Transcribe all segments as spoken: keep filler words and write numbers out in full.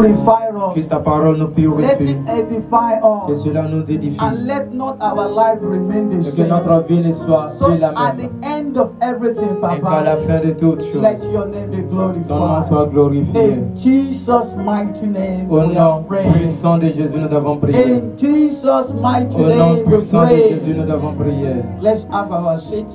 purify us. Que ta parole nous purifie. Let it edify us. Que cela nous édifie. And let not our life remain the same. Que notre vie ne soit so la même. At the end of everything, Papa, la fin de toute chose, let your name be glorified. Ton nom soit glorifié. In Jesus' mighty name, au nom puissant de Jésus, nous avons prié. In Jesus' mighty name, au nom puissant de Jésus, nous avons prié. Let's have our seat.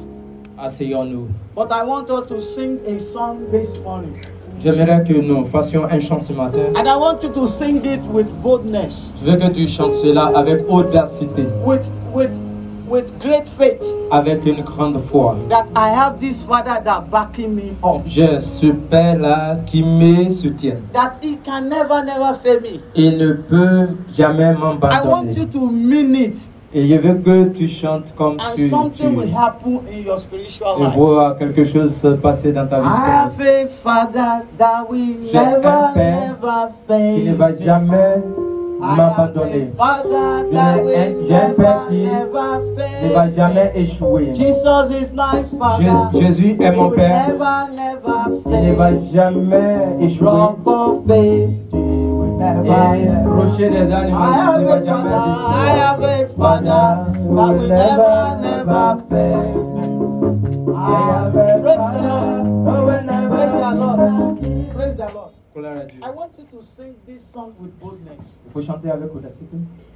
Asseyons-nous. But I want us to sing a song this morning. J'aimerais que nous fassions un chant ce matin. And I want you to sing it with boldness. Je veux que tu chantes cela avec audacité. With with with great faith. Avec une grande foi. That I have this Father that backing me up. J'ai ce Père là qui me soutient. That he can never never fail me. Il ne peut jamais m'abandonner. I want you to mean it. Et je veux que tu chantes comme and tu, something tu will happen in your spiritual life. Et voir quelque chose se passer dans ta vie. J'ai un Père qui ne va jamais m'abandonner. J'ai un Père qui ne va jamais échouer. Je, Jésus est mon Père. Il ne va jamais échouer. Et rocher des animaux ne va jamais échouer. Father, that will never, never fail. I praise the Lord. Praise the Lord. Praise the Lord. I want you to sing this song with boldness. Il faut chanter avec audacité.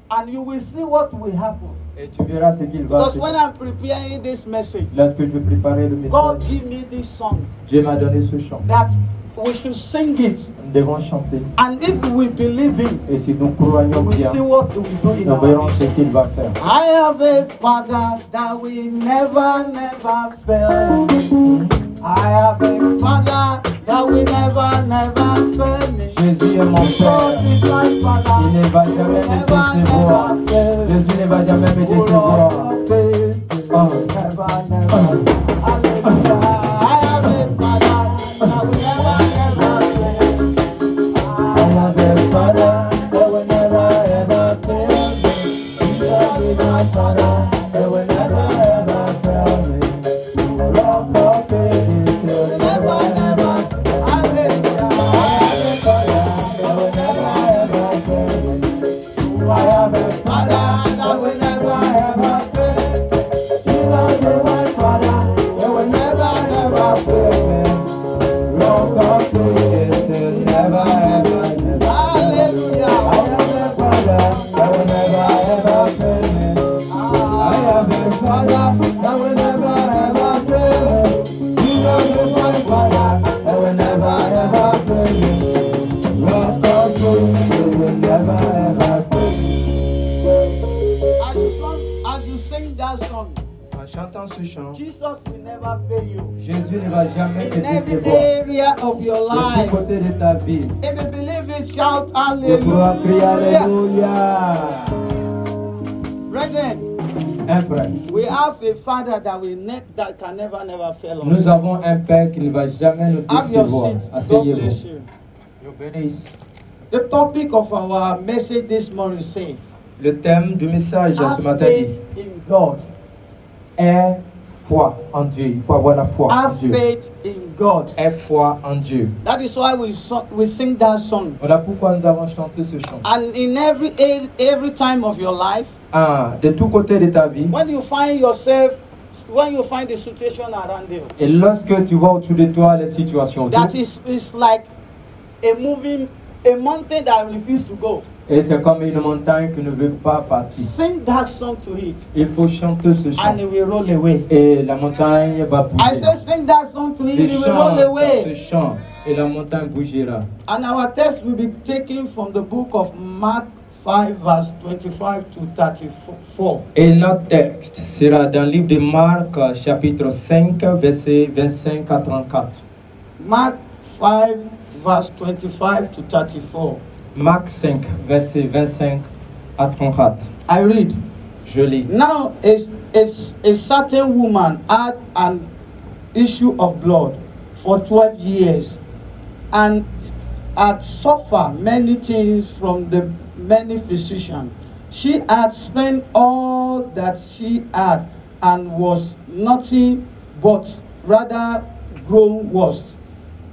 And you will see what will happen. Et tu verras ce qu'il va. Because when I'm preparing this message, lorsque je préparais le message, God give me this song. Dieu m'a donné ce chant. That's we should sing it. Nous devons chanter. And if we believe it, et si nous croyons we bien, see what we do in nous verrons ce qu'il va faire. I have a Father that will never, never fail. I have a Father that will never, never fail. Jésus est mon Père. Il ne va jamais me décevoir. Jésus ne va jamais me décevoir. Oh, never, never. Father that we ne- that can never never fail us. Nous avons un Père qui ne va jamais nous décevoir. Asseyez-vous. Dieu bénisse. The topic of our message this morning says. Le thème du message ce matin dit. In God. Aie foi en Dieu. Il faut avoir la foi en Dieu. Have faith in God. Aie foi en Dieu. That is why we so- we sing that song. Voilà pourquoi nous avons chanté ce chant. And in every every time of your life. Ah, de tous côtés de ta vie. When you find yourself, when you find the situation around you. Et lorsque tu vois autour de toi les situations. That is, is like a moving, a mountain that refuses to go. Et c'est comme une montagne qui ne veut pas partir. Sing that song to it. Il faut chanter ce chant. And it will roll away. Et la montagne va bouger. I said sing that song to it. It will roll away. Ce chant et la montagne bougera. And our text will be taken from the book of Mark. five verse twenty-five to thirty-four. Et notre texte sera dans le livre de Marc, chapitre cinq, verset vingt-cinq à trente-quatre. Mark five verse twenty-five to thirty-four. Marc cinq, verset vingt-cinq à trente-quatre. I read. Je lis. Now a, a, a certain woman had an issue of blood for twelve years and had suffered many things from the many physicians. She had spent all that she had and was nothing but rather grown worse.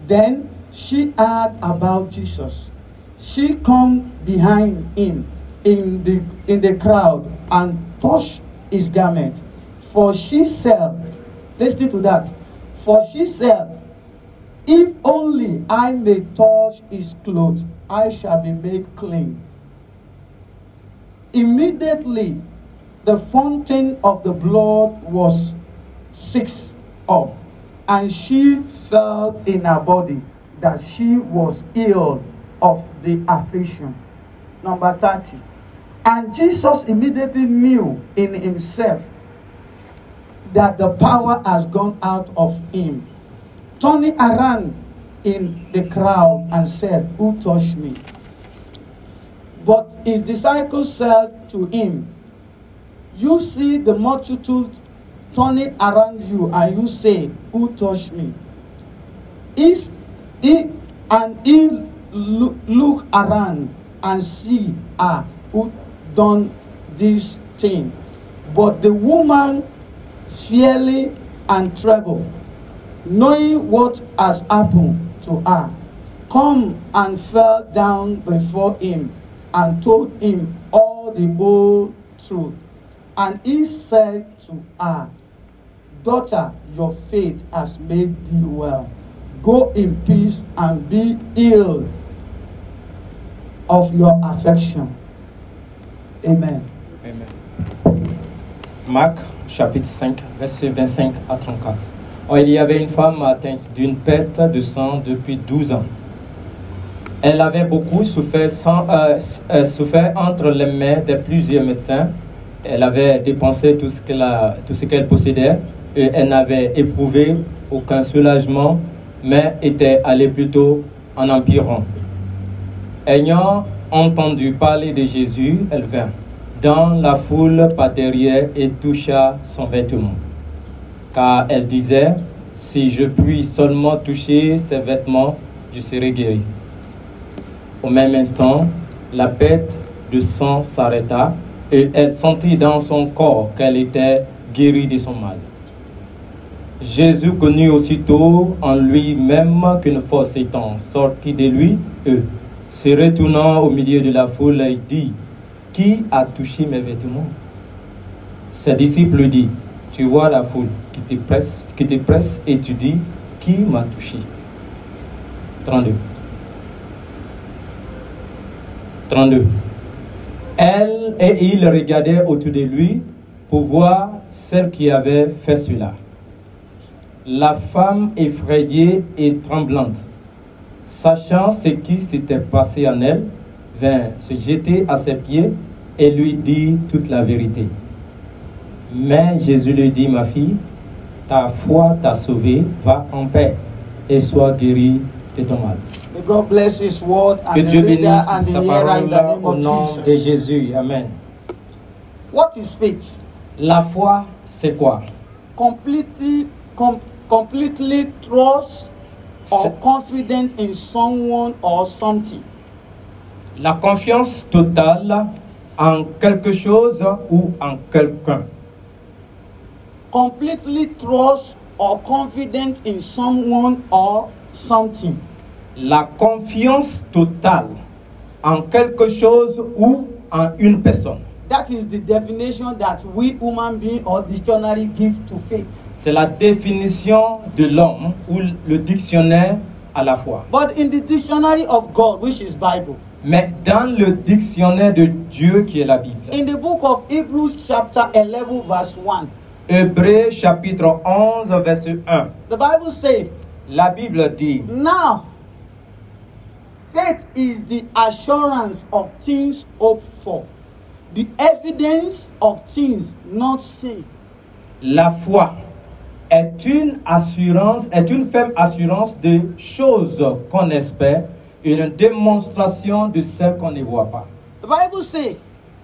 Then she heard about Jesus she came behind him in the in the crowd and touched his garment. For she said, listen to that. For she said, if only I may touch his clothes, I shall be made clean. Immediately, the fountain of the blood was six up, and she felt in her body that she was healed of the affliction. Number thirty. And Jesus immediately knew in himself that the power has gone out of him. Turning around in the crowd and said, who touched me? But his disciples said to him, you see the multitude turning around you, and you say, who touched me? Is he, and he look, look around and see ah, who done this thing. But the woman fearly and trembled, knowing what has happened to her, come and fell down before him and told him all the whole truth. And he said to her, daughter, your faith has made thee well. Go in peace and be healed of your affliction. Amen. Amen. Marc, chapitre cinq, verset vingt-cinq à trente-quatre. Or, il y avait une femme atteinte d'une perte de sang depuis douze ans. Elle avait beaucoup souffert, sans, euh, souffert entre les mains de plusieurs médecins. Elle avait dépensé tout ce qu'elle, a, tout ce qu'elle possédait et elle n'avait éprouvé aucun soulagement, mais était allée plutôt en empirant. Ayant entendu parler de Jésus, elle vint dans la foule par derrière et toucha son vêtement. Car elle disait, « Si je puis seulement toucher ses vêtements, je serai guérie. » Au même instant, la perte de sang s'arrêta et elle sentit dans son corps qu'elle était guérie de son mal. Jésus connut aussitôt en lui-même qu'une force étant sortie de lui, et se retournant au milieu de la foule, il dit, « Qui a touché mes vêtements ?» Ses disciples dirent, « Tu vois la foule qui te presse, qui te presse et tu dis, qui m'a touché ?» trente-deux. trente-deux. Elle et il regardaient autour de lui pour voir celle qui avait fait cela. La femme effrayée et tremblante, sachant ce qui s'était passé en elle, vint se jeter à ses pieds et lui dit toute la vérité. Mais Jésus lui dit, « Ma fille, ta foi t'a sauvée, va en paix et sois guérie de ton mal. » God bless his word and que the Dieu bénisse sa parole au nom de Jésus. Amen. What is faith? La foi, c'est quoi? Completely, com- completely trust or confidence in someone or something. La confiance totale en quelque chose ou en quelqu'un. Completely trust or confidence in someone or something. La confiance totale en quelque chose ou en une personne. That is the definition that we human being or dictionary give to faith. C'est la définition de l'homme ou le dictionnaire à la foi. But in the dictionary of God, which is Bible. Mais dans le dictionnaire de Dieu qui est la Bible. In the book of Hebrews chapter eleven verse one. Hébreux chapitre onze verset un. The Bible says. La Bible dit. Now. Faith is the assurance of things hoped for, the evidence of things not seen. La foi est une assurance, est une ferme assurance de choses qu'on espère, une démonstration de celles qu'on ne voit pas. The Bible says,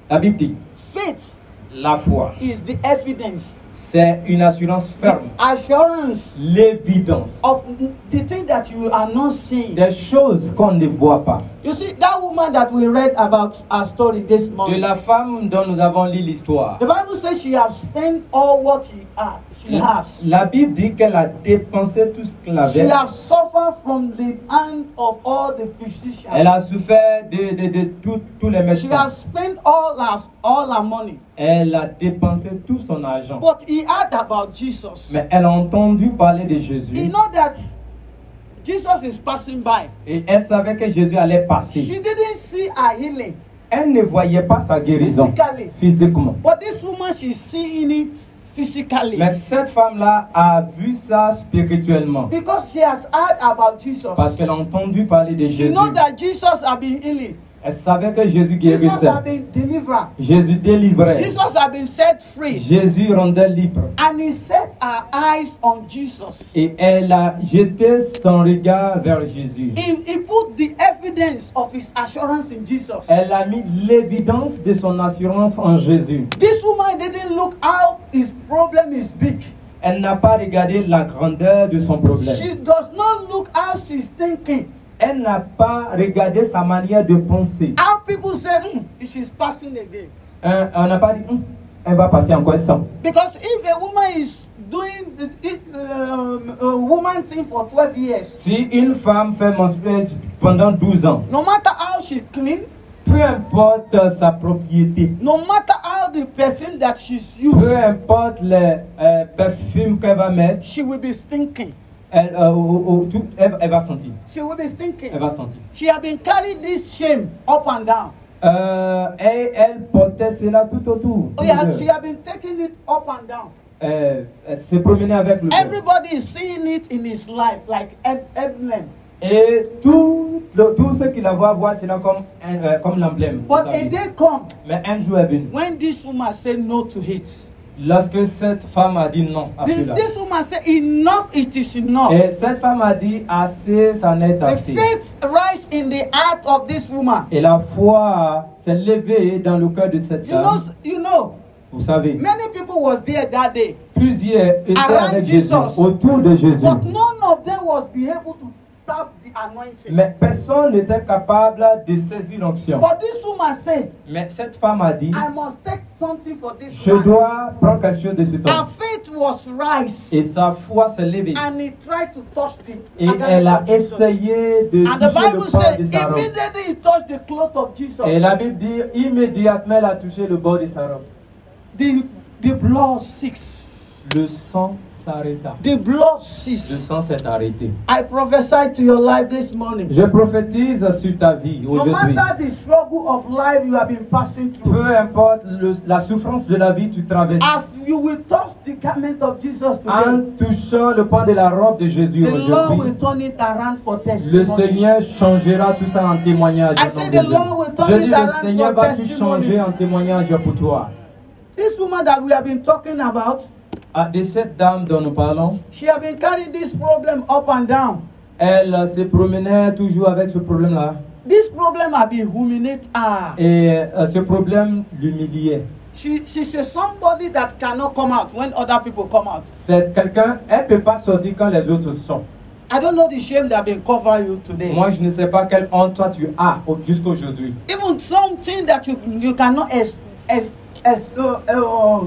la Bible dit, faith, la foi, is the evidence, C'est une assurance ferme. Assurance. L'évidence. Of the thing that you are not seeing. Des choses qu'on ne voit pas. You see that woman that we read about our story this morning. De la femme dont nous avons lu l'histoire. The Bible says she has spent all what she had. She la, has. La Bible dit qu'elle a dépensé tout ce qu'elle avait. She has suffered from the hand of all the physicians. Elle a souffert de de de tous les médecins. She has spent all her all her money. Elle a dépensé tout son argent. But he heard about Jesus. Mais elle a entendu parler de Jésus. He know that Jesus is passing by. Et elle savait que Jésus allait passer. She didn't see her healing. Elle ne voyait pas sa guérison physiquement. But this woman, she's seeing it physically. Mais cette femme-là a vu ça spirituellement. Because she has heard about Jesus. Parce qu'elle a entendu parler de Jésus. She know that Jesus has been healing. Elle savait que Jésus guérissait. Jesus had been delivered. Jésus délivrait. Jesus had been set free. Jésus rendait libre. And he set her eyes on Jesus. Et elle a jeté son regard vers Jésus. He, he put the evidence of his assurance in Jesus. Elle a mis l'évidence de son assurance en Jésus. This woman didn't look how his problem is big. Elle n'a pas regardé la grandeur de son problème. She does not look how she's thinking. Elle n'a pas regardé sa manière de penser. How people say, mm, she's passing again. Euh, on n'a pas dit, mm, elle va passer encore ça. Because if a woman is doing the, uh, a woman thing for twelve years. Si une femme fait menstruer pendant douze ans. No matter how she's clean. Peu importe sa propriété. No matter how the perfume that she's used. Peu importe le euh, parfum qu'elle va mettre. She will be stinking. Elle, euh, euh, tout, elle, elle va sentir. She will be stinking. Elle va sentir. She has been carrying this shame up and down. Euh, elle, elle portait cela tout autour. Oh yeah, she has been taking it up and down. Euh, elle s'est promenée avec le. Everybody is seeing it in his life, like emblem. Et tout, le, tout ce qu'il a voit voir cela comme euh, comme l'emblème. But a day come. Mais un jour est venu. When this woman said no to it. Lorsque cette femme a dit non à cela. This woman said, enough it is enough. Et cette femme a dit assez, ça n'est assez. The faith rise in the heart of this woman. Et la foi s'est levée dans le cœur de cette femme. You know, you know. Vous savez. Many people was there that day. Plusieurs étaient avec Jésus, autour de Jésus. But none of them was be able to tap the anointing. Mais personne n'était capable de saisir l'onction. But this woman said, mais cette femme a dit, I must take something for this Je man. dois prendre quelque chose de ce temps. Her faith was rise. Et sa foi s'est levée. And he tried to touch the. Et elle a essayé de. And the Bible says, immediately he touched the cloth of Jesus. Et la Bible dit, immédiatement elle a touché le bord de sa robe. The the blood six. Le sang. The blood ceased. I prophesy to your life this morning. Je prophétise sur ta vie aujourd'hui. No matter the struggle of life you have been passing through. Peu importe le, la souffrance de la vie tu traverses. As you will touch the garment of Jesus today. En touchant le pan de la robe de Jésus aujourd'hui. The Lord will turn it around for testimony. Le Seigneur changera tout ça en témoignage. I say the Lord will turn it around for testimony. Je dis le Seigneur va tout changer en témoignage pour toi. This woman that we have been talking about. Ah, de cette dame dont nous parlons. She has been carrying this problem up and down. Elle se promenait toujours avec ce problème-là. This problem has been humiliating her. Et uh, ce problème l'humiliait. She, she, she's somebody that cannot come out when other people come out. C'est quelqu'un, elle peut pas sortir quand les autres sont. I don't know the shame that been cover you today. Moi, je ne sais pas quelle honte toi tu as jusqu'aujourd'hui. Even something that you you cannot as as as uh, uh,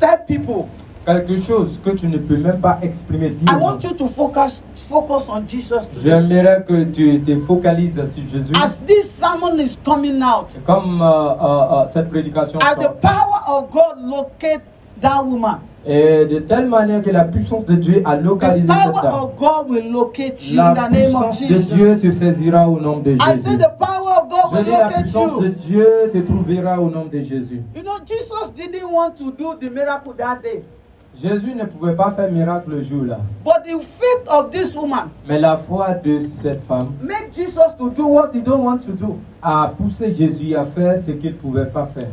Tell people. Quelque chose que tu ne peux même pas exprimer. Dis-moi. I want you to focus, focus on Jesus today. J'aimerais que tu te focalises sur Jésus. As this sermon is coming out. Comme uh, uh, uh, cette prédication. As the power of God locate that woman. Et de telle manière que la puissance de Dieu a localisé cette femme. The power of God will locate you in the name of Jesus. La puissance de Dieu te saisira au nom de Jésus. I say the power of God will locate you. La puissance de Dieu te trouvera au nom de Jésus. You know, Jesus didn't want to do the miracle that day. Jésus ne pouvait pas faire miracle le jour-là. But the faith of this woman. Mais la foi de cette femme. Made Jesus to do what he don't want to do. A poussé Jésus à faire ce qu'il pouvait pas faire.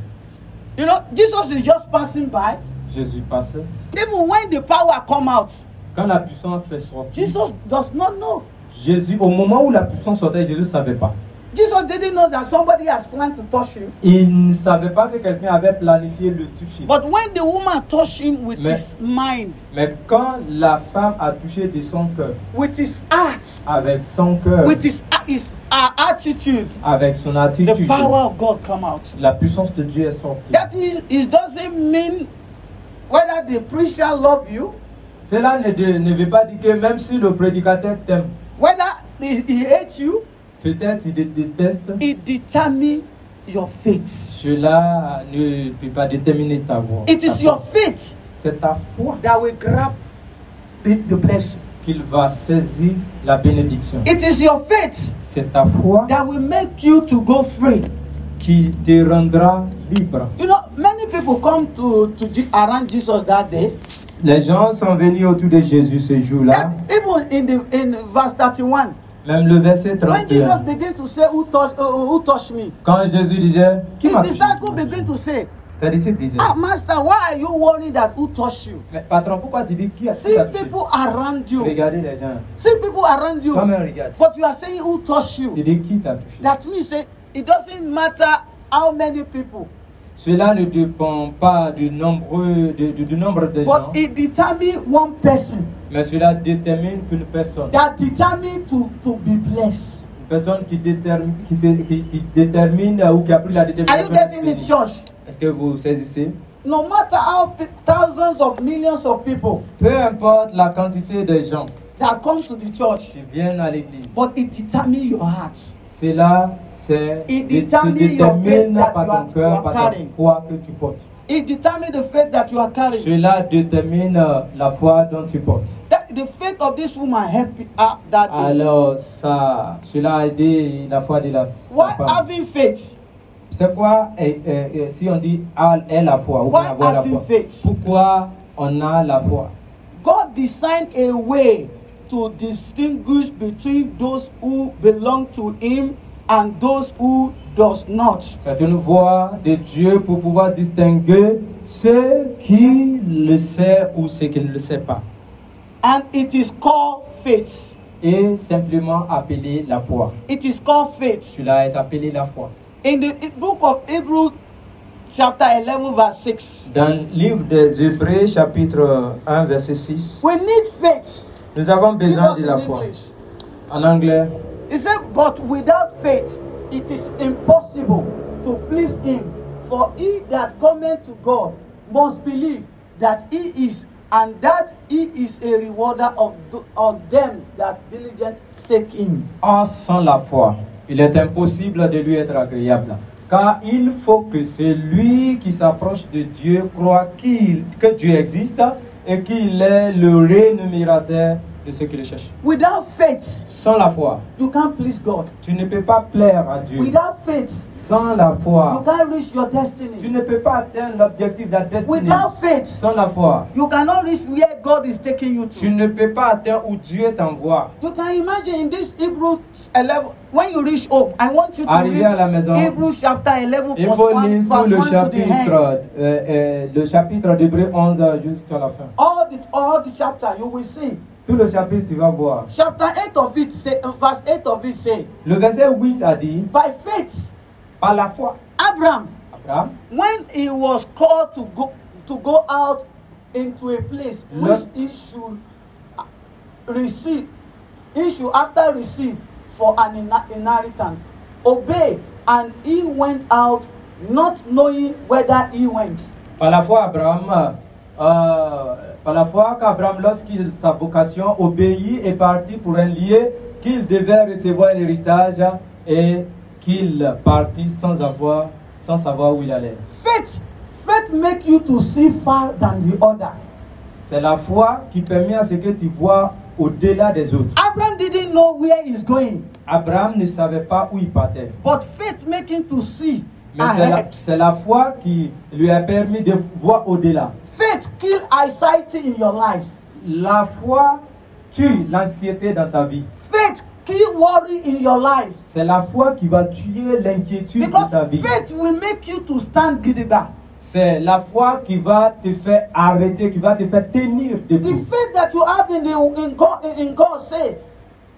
You know, Jesus is just passing by. Jésus passe. Even when the power come out, quand la puissance est sortie, Jesus does not know. Jésus, au moment où la puissance sortait, Jésus ne savait pas. Jesus didn't know that somebody has planned to touch him. Il ne savait pas que quelqu'un avait planifié le toucher. But when the woman touched him with mais, his mind, mais quand la femme a touché de son cœur, with his heart, avec son cœur, with his, his uh, attitude, avec son attitude, the power of God come out. La puissance de Dieu est sortie. That is, it doesn't mean whether the preacher love you. Cela ne, de, ne veut pas dire que même si le prédicateur t'aime, whether he, he hates you. Peut-être il déteste. It determines your faith. Cela ne peut pas déterminer ta voix. It is your faith. C'est ta foi. That will grab the, the blessing. Qu'il va saisir la bénédiction. It is your faith. C'est ta foi. That will make you to go free. Qui te rendra libre. You know, many people come to to around Jesus that day. Les gens sont venus autour de Jésus ce jour-là. That even in the in verse thirty-one. Même le verset trente et un. When Jesus began to say, who touched, uh, who touched me? Quand Jésus disait, qui m'a touché? His disciples began to say, ah, Master, why are you worried that who touched you? Mais patron, pourquoi tu dis qui a touché? See people around you. Regardez les gens. See people around you. Comme on regarde. But you are saying who touched you? Tu dis qui t'a touché? That means say, it doesn't matter how many people. Cela ne dépend pas du nombre de, de, de, nombre de gens. But it determines one person. Mais cela détermine une personne. That determined to, to be blessed. Une personne qui détermine, qui, qui, qui détermine ou qui a pris la détermination. Are you getting it, church? Est-ce que vous saisissez? No matter how thousands of millions of people. Peu importe la quantité de gens. That come to the church. Qui viennent à l'église. But it determines your heart. Cela c'est it détermine par ton cœur, par ta foi que tu portes. It determines the faith that you are carrying. Cela détermine la foi dont tu portes. That, the faith of this woman helped uh, that day. Alors ça, cela a aidé la foi de la femme. Why having faith? C'est quoi et, et, et, si on dit elle la foi ou why avoir la foi? Faith? Pourquoi on a la foi? God designed a way to distinguish between those who belong to Him and those who does not. C'est une voix de Dieu pour pouvoir distinguer ceux qui le savent ou ceux qui ne le savent pas. And it is called faith. Et simplement appelé la foi. It is called faith. Cela est appelé la foi. In the book of Hebrews, chapter eleven, verse six. Dans le livre des Hébreux, chapitre un, verset six. We need faith. Nous avons besoin de la foi. En anglais. He said, but without faith, it is impossible to please Him, for he that cometh to God must believe that He is, and that He is a rewarder of, the, of them that diligently seek Him. Or, sans la foi, il est impossible de lui être agréable, car il faut que celui qui s'approche de Dieu croit qu'il, que Dieu existe et qu'il est le rémunérateur de ceux qui le cherchent. Without faith, sans la foi, you can't please God. Tu ne peux pas plaire à Dieu. Without faith, sans la foi, you can't reach your destiny. Tu ne peux pas atteindre l'objectif de la destinée. Without faith, sans la foi, you cannot reach where God is taking you to. Tu ne peux pas atteindre où Dieu t'envoie. You can imagine in this Hebrew eleven, when you reach home, I want you to arriver read à la maison, Hebrew chapter eleven, verse one, verse one chapitre, to the end. Euh, euh, le chapitre d'Hébreux onze jusqu'à la fin. All the all the chapter you will see. Tout le chapitre, tu vas voir. Chapter eight of it, say, verse eight of it say. Le verset eight a dit. By faith, par la foi. Abraham, Abraham, when he was called to go to go out into a place le, which he should receive, he should after receive for an inheritance, obey, and he went out, not knowing whether he went. Par la foi, Abraham. Euh, Par la foi qu'Abraham, lorsqu'il sa vocation, obéit et partit pour un lieu qu'il devait recevoir l'héritage et qu'il partit sans avoir, sans savoir où il allait. Faith, faith make you to see far than the other. C'est la foi qui permet à ce que tu vois au-delà des autres. Abraham didn't know where he's going. Abraham ne savait pas où il partait. But faith make him to see. Mais c'est la, c'est la foi qui lui a permis de voir au-delà. Faith kill anxiety in your life. La foi tue l'anxiété dans ta vie. Faith kill worry in your life. C'est la foi qui va tuer l'inquiétude dans ta vie. Because faith will make you to stand gideba. C'est la foi qui va te faire arrêter, qui va te faire tenir debout. The faith that you have in the in God, in God say,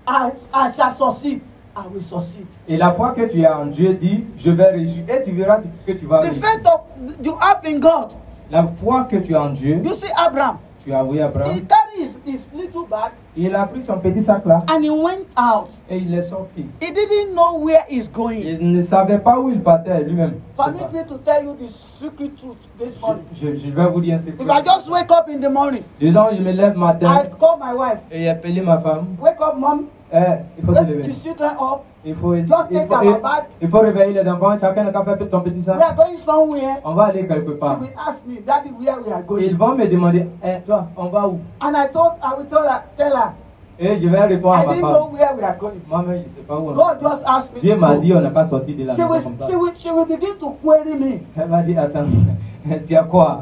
I, I shall succeed. I will succeed. Et la foi que tu as en Dieu dit, je vais réussir. Et tu verras que tu vas réussir. The faith of, you have in God. La foi que tu as en Dieu. You see Abraham. Tu as vu Abraham. He carried his, his little bag. Il a pris son petit sac là. And he went out. Et il est sorti. He didn't know where he's going. Il ne savait pas où il partait lui-même. Permit me to tell you the secret truth this morning. Je, je, je vais vous dire un secret. If I just wake up in the morning. Disons je me lève matin. I call my wife. Et appelé ma femme. Wake up, mom. Eh, il faut se lever. The children up. Il faut, il, just take our bag. Il faut réveiller les enfants. Chacun a fait son petit sac. We are going somewhere. On va aller quelque part. She will ask me, Daddy, where we are going. Ils vont me demander, eh, toi, on va où? And I thought I will tell her, tell her. Et je vais répondre à ma femme. Moi-même, je ne sais pas où on est. Dieu m'a dit, on n'a pas sorti de la maison comme ça. Elle m'a dit, attends, tu as quoi?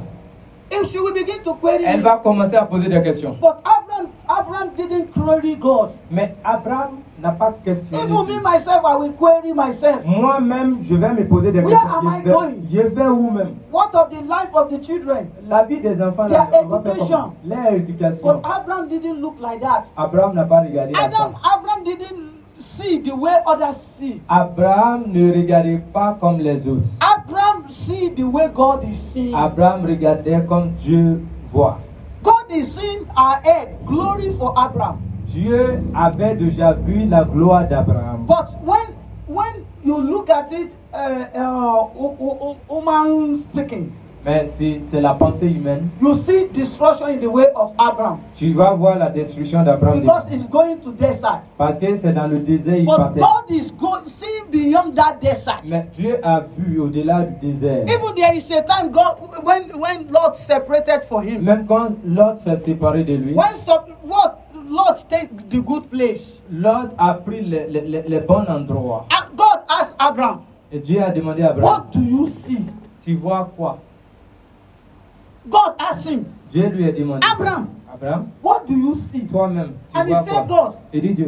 If she will begin to query Elle me. va commencer à poser des questions. But Abraham, Abraham didn't query God. Mais Abraham n'a pas questionné. Even me myself, I will query myself. Moi-même, je vais me poser des Where questions. Where am I going? Je vais où même? What of the life of the children? La vie des enfants. Their education. Leur éducation. But Abraham didn't look like that. Abraham n'a pas regardé. Adam, Abraham didn't see the way others see. Abraham ne regardait pas comme les autres. Abraham see the way God is seeing. Abraham regardait comme Dieu voit. God is seeing ahead. Glory for Abraham. Dieu avait déjà vu la gloire d'Abraham. But when when you look at it, uh, uh, human speaking. Mais si c'est la pensée humaine. You see destruction in the way of Abraham. Tu vas voir la destruction d'Abraham. Because it's going to desert. Parce que c'est dans le désert il partait. But God is going seeing beyond that desert. Mais Dieu a vu au-delà du désert. Even there is a time God when when Lot separated for him. Même quand Lot s'est séparé de lui. When so, what Lot take the good place. Lot a pris le le le bon endroit. And God asked Abraham. Et Dieu a demandé à Abraham. What do you see? Tu vois quoi? God asked him, Dieu lui a demandé, Abraham, Abraham, what do you see? Toi-même, tu and vois he said, quoi? God,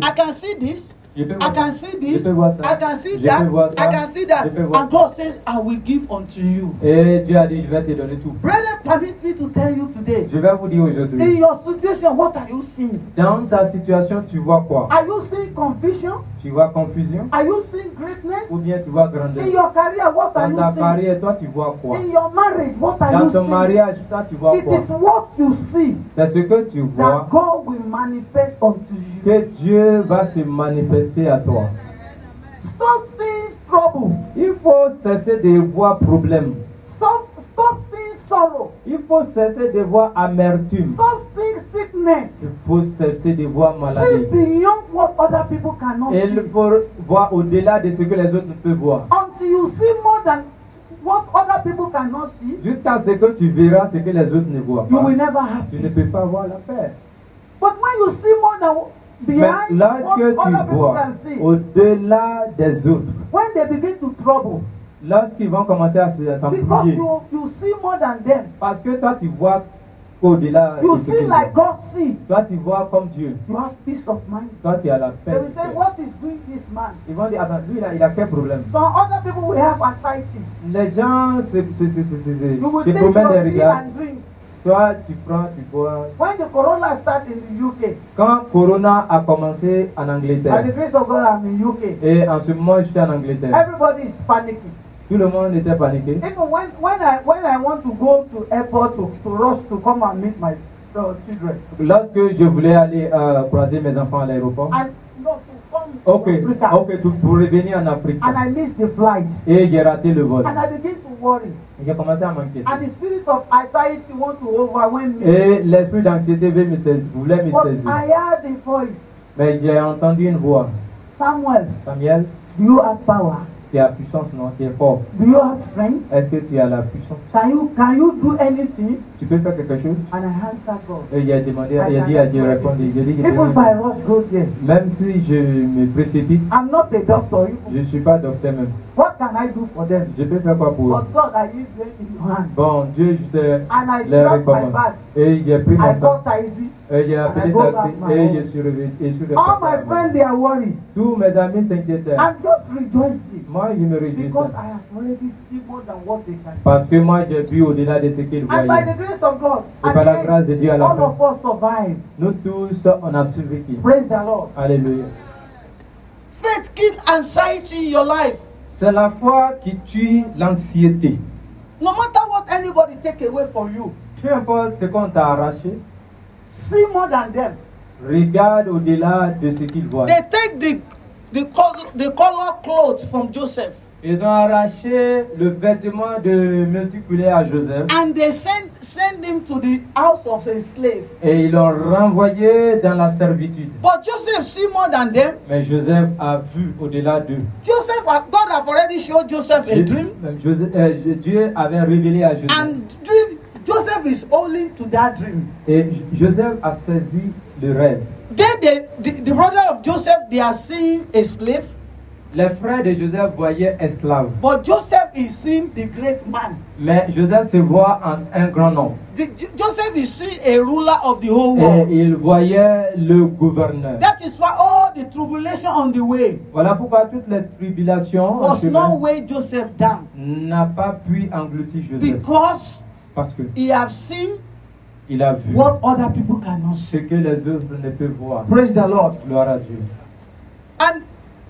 I can see this, I can see this, I can see that, I can see that. And God says, I will give unto you. Et Dieu a dit, je vais te donner tout. Brother, permit me to tell you today. Je vais vous dire aujourd'hui. In your situation, what are you seeing? Dans ta situation, tu vois quoi? Are you seeing confusion? Tu vois confusion? Are you seeing greatness? Ou bien tu vois grandeur? In your career, what are you seeing? Dans ta carrière, toi, tu vois quoi? In your marriage, what are you seeing? Dans ton mariage, toi, tu vois quoi? It is what you see. C'est ce que tu vois. That God will manifest unto you. Que Dieu va se manifester à toi. Stop seeing trouble. Il faut cesser de voir problème. Stop, stop seeing sorrow. Il faut cesser de voir amertume. Stop seeing sickness. Il faut cesser de voir maladie. See beyond what other people cannot see. Il faut voir au-delà de ce que les autres ne peuvent voir. Until you see more than what other people cannot see. Jusqu'à ce que tu verras ce que les autres ne voient pas. You will never have tu ne peux pas voir la paix. But when you see more than Behind Mais lorsque what tu vois see, au-delà des autres, when they begin to trouble, lorsqu'ils vont commencer à s'embrouiller, you, you see more than them. Parce que toi tu vois qu'au-delà you de see like God see. Toi tu vois comme Dieu. You have peace of mind. Toi tu as la paix. They will say, what is doing this man? Ils vont dire, attends, lui là, il a quel problème? So other people will have anxiety. Les gens se se se se se se promettent des regards. Toi, tu prends, tu bois. When the corona started in the U K. Quand Corona a commencé en Angleterre. At the grace of God, I'm in the U K. Et en ce moment, j'étais en Angleterre. Everybody is panicking. Tout le monde était paniqué. Even when when I when I want to go to airport to to rush to come and meet my uh, children. Lorsque je voulais aller euh, croiser mes enfants à l'aéroport. And, no, Okay, okay, to, pour revenir en Afrique. And I missed the flight. Et j'ai raté le vol. And I began to worry. Et j'ai commencé à m'inquiéter. And the spirit of anxiety want to overwhelm me. Et l'esprit d'anxiété voulait me saisir. But I heard a voice. Mais j'ai entendu une voix. Samuel. Samuel. Do you have power? Tu as puissance, non? Tu es fort. Do you have strength? Est-ce que tu as la puissance? Can you can you do anything? Tu peux faire quelque chose? And I answer God. Et il a demandé, il a dit à Dieu répondre. Il a dit, even if I rush, go there. Même si je me précipite. I'm not a doctor. Je suis pas docteur même. What can I do for them? Je peux faire quoi pour eux? God, I use them in your hand. Bon, Dieu, je te les recommande. Et il a pris mon temps. Et il a appelé taxi. Et je suis revenu. All my friends, they are worried. Tous mes amis s'inquiétaient. I'm just rejoicing. Because I have already seen more than what they can see. Parce que moi j'ai vu au-delà de ce qu'ils voyaient. And by the grace of God, et par la grâce de Dieu à la fin, all of us survived. Nous tous on a survécu. Praise the Lord. Alléluia. Faith kills anxiety in your life. C'est la foi qui tue l'anxiété. No matter what anybody take away from you, peu importe ce qu'on t'a arraché, see more than them. Regarde au-delà de ce qu'ils voient. They take the the color, the color clothes from Joseph. Ils ont arraché le vêtement de multicolore à Joseph. And they send send him to the house of a slave. Et ils l'ont renvoyé dans la servitude. But Joseph see more than them. Mais Joseph a vu au-delà d'eux. Joseph, God have already showed Joseph a dream. Joseph, euh, Dieu avait révélé à Joseph. And dream, Joseph is holding to that dream. Et Joseph a saisi le rêve. Then the, the, the brother of Joseph, they are seeing a slave. Les frères de Joseph voyaient esclaves. But Joseph is seen the great man. Mais Joseph se voit en un grand homme. The, Joseph is seen a ruler of the whole world. Et il voyait le gouverneur. That is why all the tribulation on the way. Voilà pourquoi toutes les tribulations. Was no way Joseph down. N'a pas pu engloutir Joseph. Because. Parce que. He have seen. Il a vu. What other people cannot. Ce que les autres ne peuvent voir. Praise the Lord. Gloire à Dieu. And.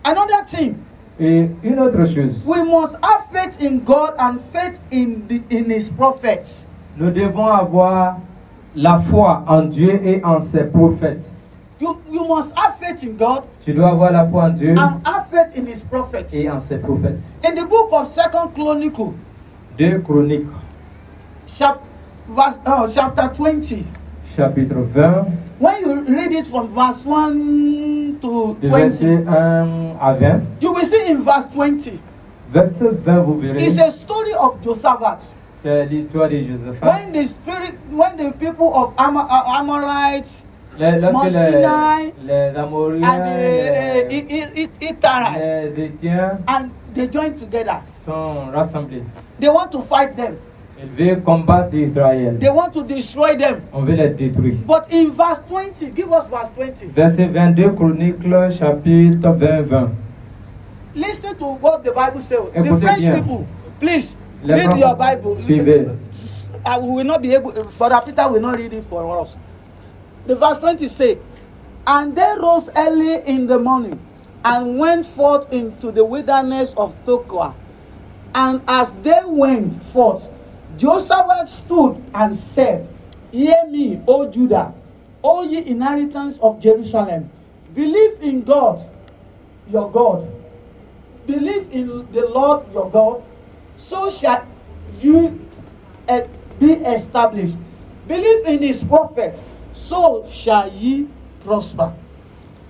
Another thing. Et une autre chose. We must have faith in God and faith in the, in His prophets. Nous devons avoir la foi en Dieu et en ses prophètes. You, you must have faith in God. Tu dois avoir la foi en Dieu. And have faith in His prophets. Et en ses prophètes. In the book of Second Chronicles. Deux Chroniques. Chap, verse, oh, chapter twenty. Chapitre vingt. When you read it from verse one to twenty, verset un à vingt, you will see in verse twenty. Verset vingt, vous verrez. It's a story of Jehoshaphat. C'est l'histoire de Jehoshaphat. When the spirit, when the people of Am- Amorites, les, Monsinai, les, les Amorites, and the it, it, it, Itarites, les Étiens, and they join together. Sont rassemblés. They want to fight them. Ils veulent combattre Israël. They want to destroy them. On veut les détruire. But in verse twenty, give us verse twenty. Verset vingt-deux, Chroniques, chapitre vingt, vingt. Listen to what the Bible says. Écoutez the French bien. People, please, les read your Bible. Suivez. I will not be able, Brother Peter will not read it for us. The verse twenty says, and they rose early in the morning and went forth into the wilderness of Tekoa. And as they went forth, Joseph stood and said, hear me, O Judah, O ye inheritants of Jerusalem. Believe in God, your God. Believe in the Lord, your God. So shall you be established. Believe in his prophet. So shall ye prosper.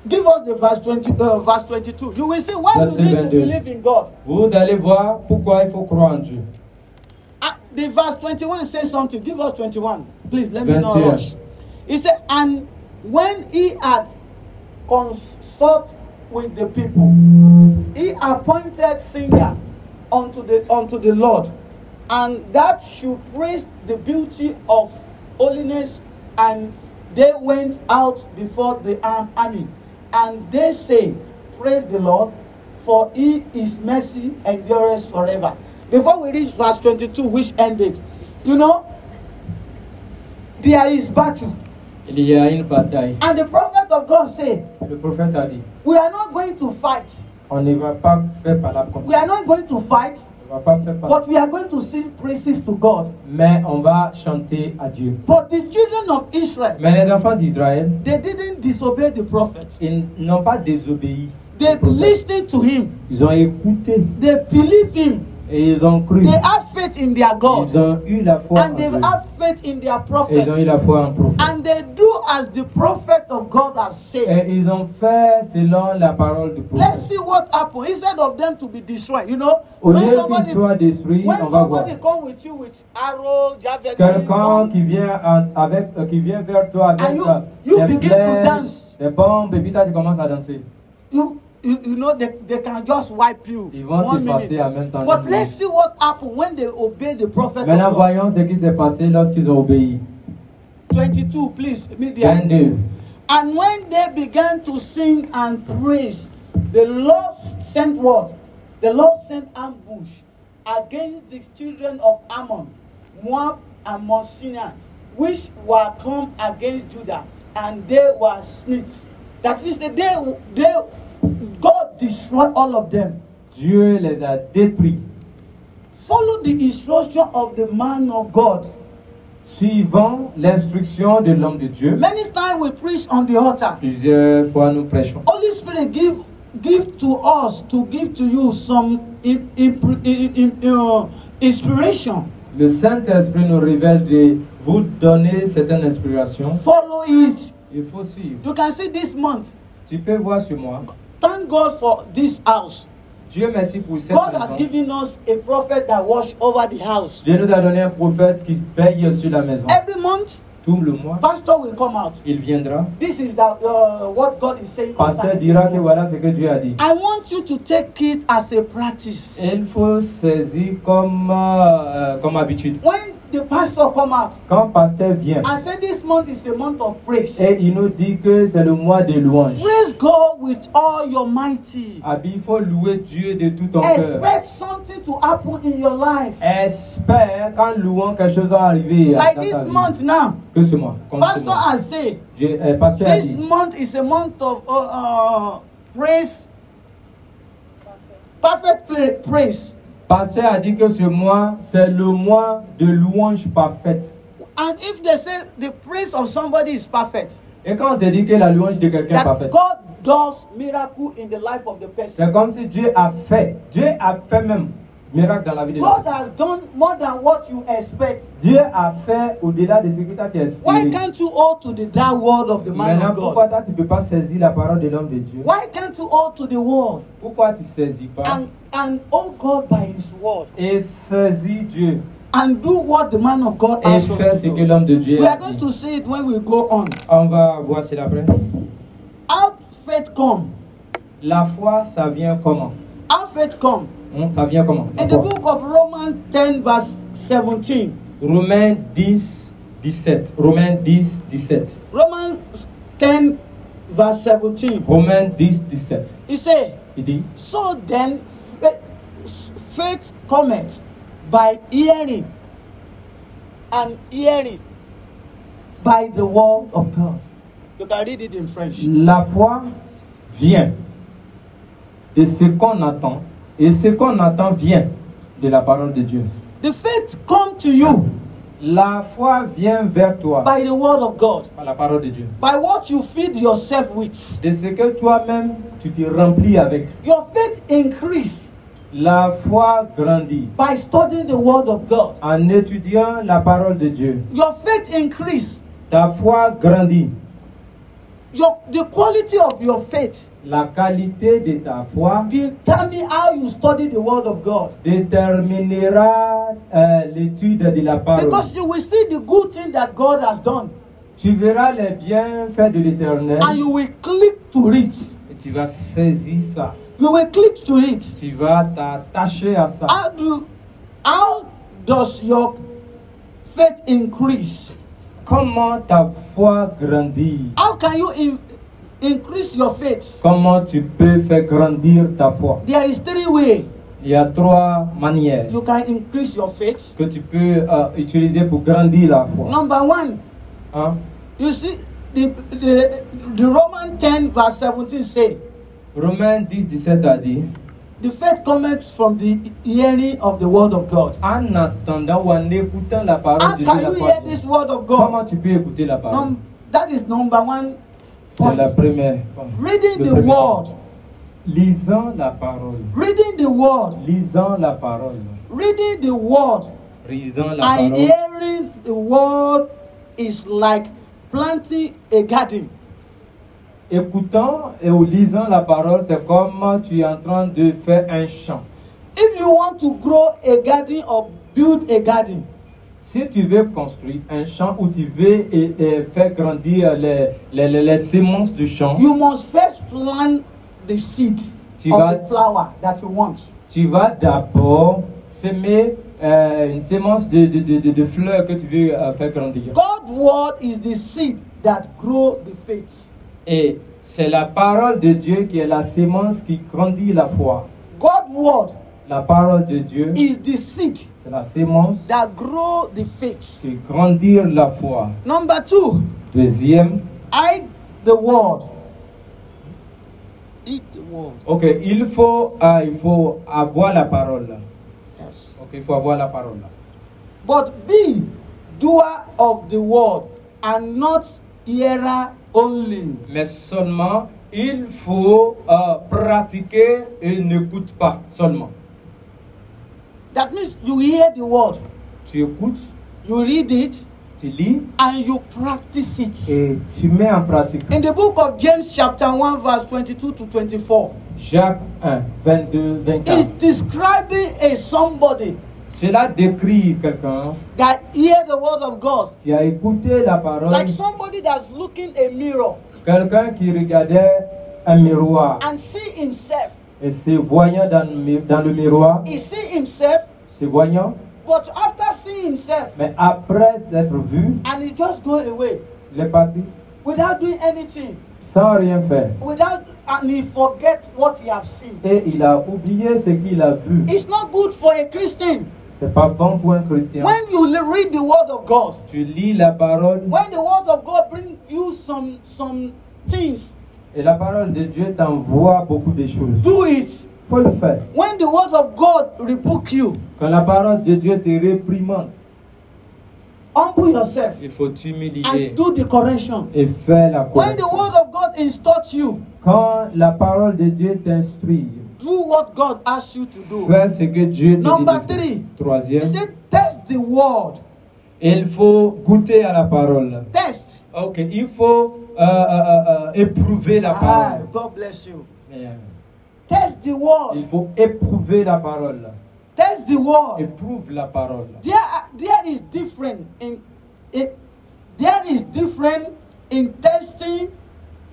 Give us the verse twenty, uh, verse twenty-two. You will see why we need to believe in God. Vous allez voir pourquoi il faut croire en Dieu. The verse twenty-one says something. Give us twenty-one. Please, let me not rush. He said, and when he had consulted with the people, he appointed singer unto the unto the Lord, and that should praise the beauty of holiness. And they went out before the army, and they say, praise the Lord, for he is mercy endures forever. Before we reach verse twenty-two, which ended, you know, there is battle. Il y a une bataille. And the prophet of God said, le prophète a dit, we are not going to fight. On ne va pas faire parler comme ça. We are not going to fight. On va pas faire parler. But we are going to sing praises to God. Mais on va chanter à Dieu. But the children of Israel. Mais les enfants d'Israël. They didn't disobey the prophet. Ils n'ont pas désobéi. They listened to him. Ils ont écouté. They believed him. Et ils ont cru. They have faith in their God. Ils ont eu la foi and en they Dieu. Have faith in their prophets. Ils ont eu la foi en prophète. And they do as the prophet of God have said. Et ils ont fait selon la parole du prophète. Let's see what happened. Instead of them to be destroyed, you know, au when somebody, when on somebody come with you with arrow, javelin, quelqu'un qui vient avec, euh, qui vient vers toi avec and you, you des begin flèches, to dance. Des bombes, et puis toi tu commences à danser. You, You, you know, they, they can just wipe you. Ils vont one se minute. En même temps but let's see what happened when they obeyed the prophet. Maintenant, voyons ce qui s'est passé lorsqu'ils ont obéi. twenty-two, please. twenty-two. And when they began to sing and praise, the Lord sent what? The Lord sent ambush against the children of Ammon, Moab, and Mount Sinai, which were come against Judah, and they were smitten. That means that they, they God destroyed all of them. Dieu les a détruits. Follow the instruction of the man of God. Suivant l'instruction de l'homme de Dieu. Many times we preach on the altar. Plusieurs fois nous prêchons. Holy Spirit give give to us to give to you some in, in, in, in, uh, inspiration. Le Saint-Esprit nous révèle de vous donner certaines inspirations. Follow it. Il faut suivre. You can see this month. Tu peux voir ce mois. Thank God for this house. Dieu merci pour cette God maison. Has given us a prophet that watch over the house. Dieu nous a donné un prophète qui veille sur la maison. Every month, tout le mois, pastor will come out. Il viendra. This is the, uh, what God is saying. Pasteur dira que voilà ce que Dieu a dit. I want you to take it as a practice. Il faut saisir comme euh, comme habitude. When the pastor come out, quand pasteur vient, I say this month is a month of praise. Et il nous dit que c'est le mois de louange. Praise God with all your mighty. Abi, il faut louer Dieu de tout ton cœur. Expect something to happen in your life. Espère qu'en louant quelque chose va arriver. Like this month now. Que ce mois. Pastor a said. Euh, this month is a month of uh, uh, praise. Perfect, Perfect praise. Pasteur a dit que ce mois, c'est le mois de louange parfaite. And if they say the praise of somebody is perfect, et quand on te dit que la louange de quelqu'un est parfaite, God does miracle in the life of the person. C'est comme si Dieu a fait, Dieu a fait même miracle dans la vie de l'homme. God has done more than what you expect. Dieu a fait au-delà de ce que tu as espéré. Why can't you hold to the that word of the man of God? Pourquoi toi tu peux pas saisir la parole de l'homme de Dieu? Why can't you hold to the word? Pourquoi tu saisis pas? And, and hold God by His word. Et saisis Dieu. And do what the man of God asks us to do. We are going to see it when we go on. On va voir cela après. How faith come? La foi, ça vient comment? How faith come? Hmm, ça vient comment? In the book of Romans ten, verse seventeen. Romains dix, dix-sept. Romains dix, dix-sept. Romans ten, verse seventeen. Romains dix, dix-sept. He said, Il dit, so then, faith, faith cometh by hearing, and hearing by the word of God. You can read it in French. La foi vient de ce qu'on attend, et ce qu'on attend vient de la parole de Dieu. The faith comes to you. La foi vient vers toi. By the word of God. Par la parole de Dieu. By what you feed yourself with. De ce que toi-même tu te remplis avec. Your faith increase. La foi grandit. By studying the word of God. En étudiant la parole de Dieu. Your faith increase. Ta foi grandit. Your, the quality of your faith. La qualité de ta foi. Determine how you study the word of God. Déterminera euh, l'étude de la parole. Because you will see the good thing that God has done. Tu verras les bienfaits de l'Éternel. And you will click to it. Et tu vas saisir ça. You will click to it. Tu vas t'attacher à ça. How, do, how does your faith increase? Comment ta foi grandit? How can you in, increase your faith? Comment tu peux faire grandir ta foi? There is three ways. Il y a trois manières. You can increase your faith. Que tu peux uh, utiliser pour grandir la foi. Number one. Hein? You see, the, the, the Romans ten verse seventeen say. Romains dix, dix-sept a dit, the faith cometh from the hearing of the word of God. En attendant ou en écoutant la parole How de Dieu. How can you hear this word of God? Comment tu peux écouter la parole? Num- that is number one point. C'est la première. Reading the, the word. Point. Lisant la parole. Reading the word. Lisant la parole. Reading the word. Lisant la parole. And hearing the word is like planting a garden. Écoutant et ou lisant la parole, c'est comme tu es en train de faire un champ. If you want to grow a garden or build a garden, si tu veux construire un champ ou tu veux et, et faire grandir les, les, les, les semences du champ, you must first plant the seed tu of vas, the flower that you want. Tu vas d'abord semer euh, une semence de, de, de, de, de fleurs que tu veux euh, faire grandir. God's word is the seed that grows the faith. Et c'est la parole de Dieu qui est la semence qui grandit la foi. God's word, la parole de Dieu, is the seed. C'est la semence that grow the faith. Qui grandit la foi. Number two. Deuxième. Hide the word. eat the word. Okay, il faut uh, il faut avoir la parole. Yes. Okay, il faut avoir la parole. But be doer of the word and not hearer only. Mais seulement il faut uh, pratiquer et n'écoute pas seulement. That means you hear the word. Tu écoutes. You read it. Tu lis. And you practice it. Et tu mets en pratique. In the book of James, chapter one, verse twenty-two to twenty-four. Jacques one, twenty-two, twenty-four. It's describing a somebody. Cela décrit quelqu'un. That hear the word of God. Qui a écouté la parole. Like somebody that's looking a mirror. Quelqu'un qui regardait un miroir. And see himself. Et se voyant dans, dans le miroir. He see himself. Se voyant. But after seeing himself. Mais après s'être vu. And he just go away. Il est parti. Without doing anything. Sans rien faire. Without, and he forget what he have seen. Et il a oublié ce qu'il a vu. It's not good for a Christian. C'est pas bon pour un chrétien. When you read the word of God. Tu lis la parole. When the word of God brings you some some things. Et la parole de Dieu t'envoie beaucoup de choses. Do it. Faut le faire. When the word of God rebuke you. Quand la parole de Dieu te réprimande. Humble yourself. Il faut t'humilier. And do the correction. Et faire la correction. When the word of God instructs you. Quand la parole de Dieu t'instruit. Do what God asks you to do. Fais ce que Dieu te Number dit. Three. Troisième. He said, test the word. Il faut goûter à la parole. Test. Ok, il faut Uh, uh, uh, éprouver la ah, parole. God bless you. Yeah. Test the word. Il faut éprouver la parole. Test the word. Éprouve la parole. There, there is different in it. There is different in testing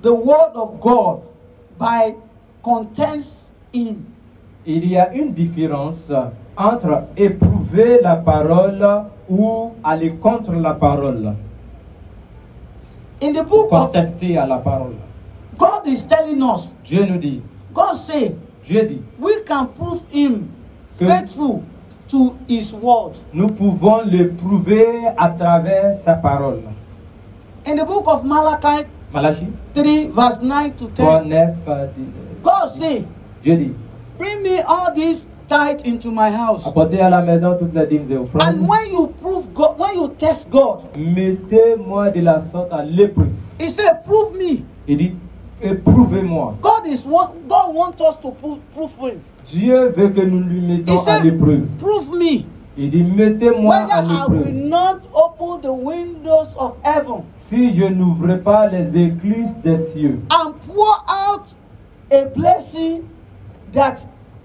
the word of God by contents in. Il y a une différence entre éprouver la parole ou aller contre la parole. In the book of à la parole. God is telling us. Dieu nous dit. God say. Dieu dit. We can prove him faithful to his word. Nous pouvons le prouver à travers sa parole. In the book of Malachi. Malachi. three verse nine to ten. three, nine, God say. Dieu dit. Bring me all these tithes into my house. Apportez à la maison toutes les dîmes et offrandes. And when you prove God, when you test God, mettez-moi de la sorte à l'épreuve. He said, "Prove me." Il dit, éprouvez-moi. God is want, God wants us to prove, prove him. Dieu veut que nous lui mettons said, à l'épreuve. Prove me. Il dit, mettez-moi Whether à l'épreuve. I will not open the windows of heaven. Si je n'ouvre pas les écluses des cieux. And pour out a blessing that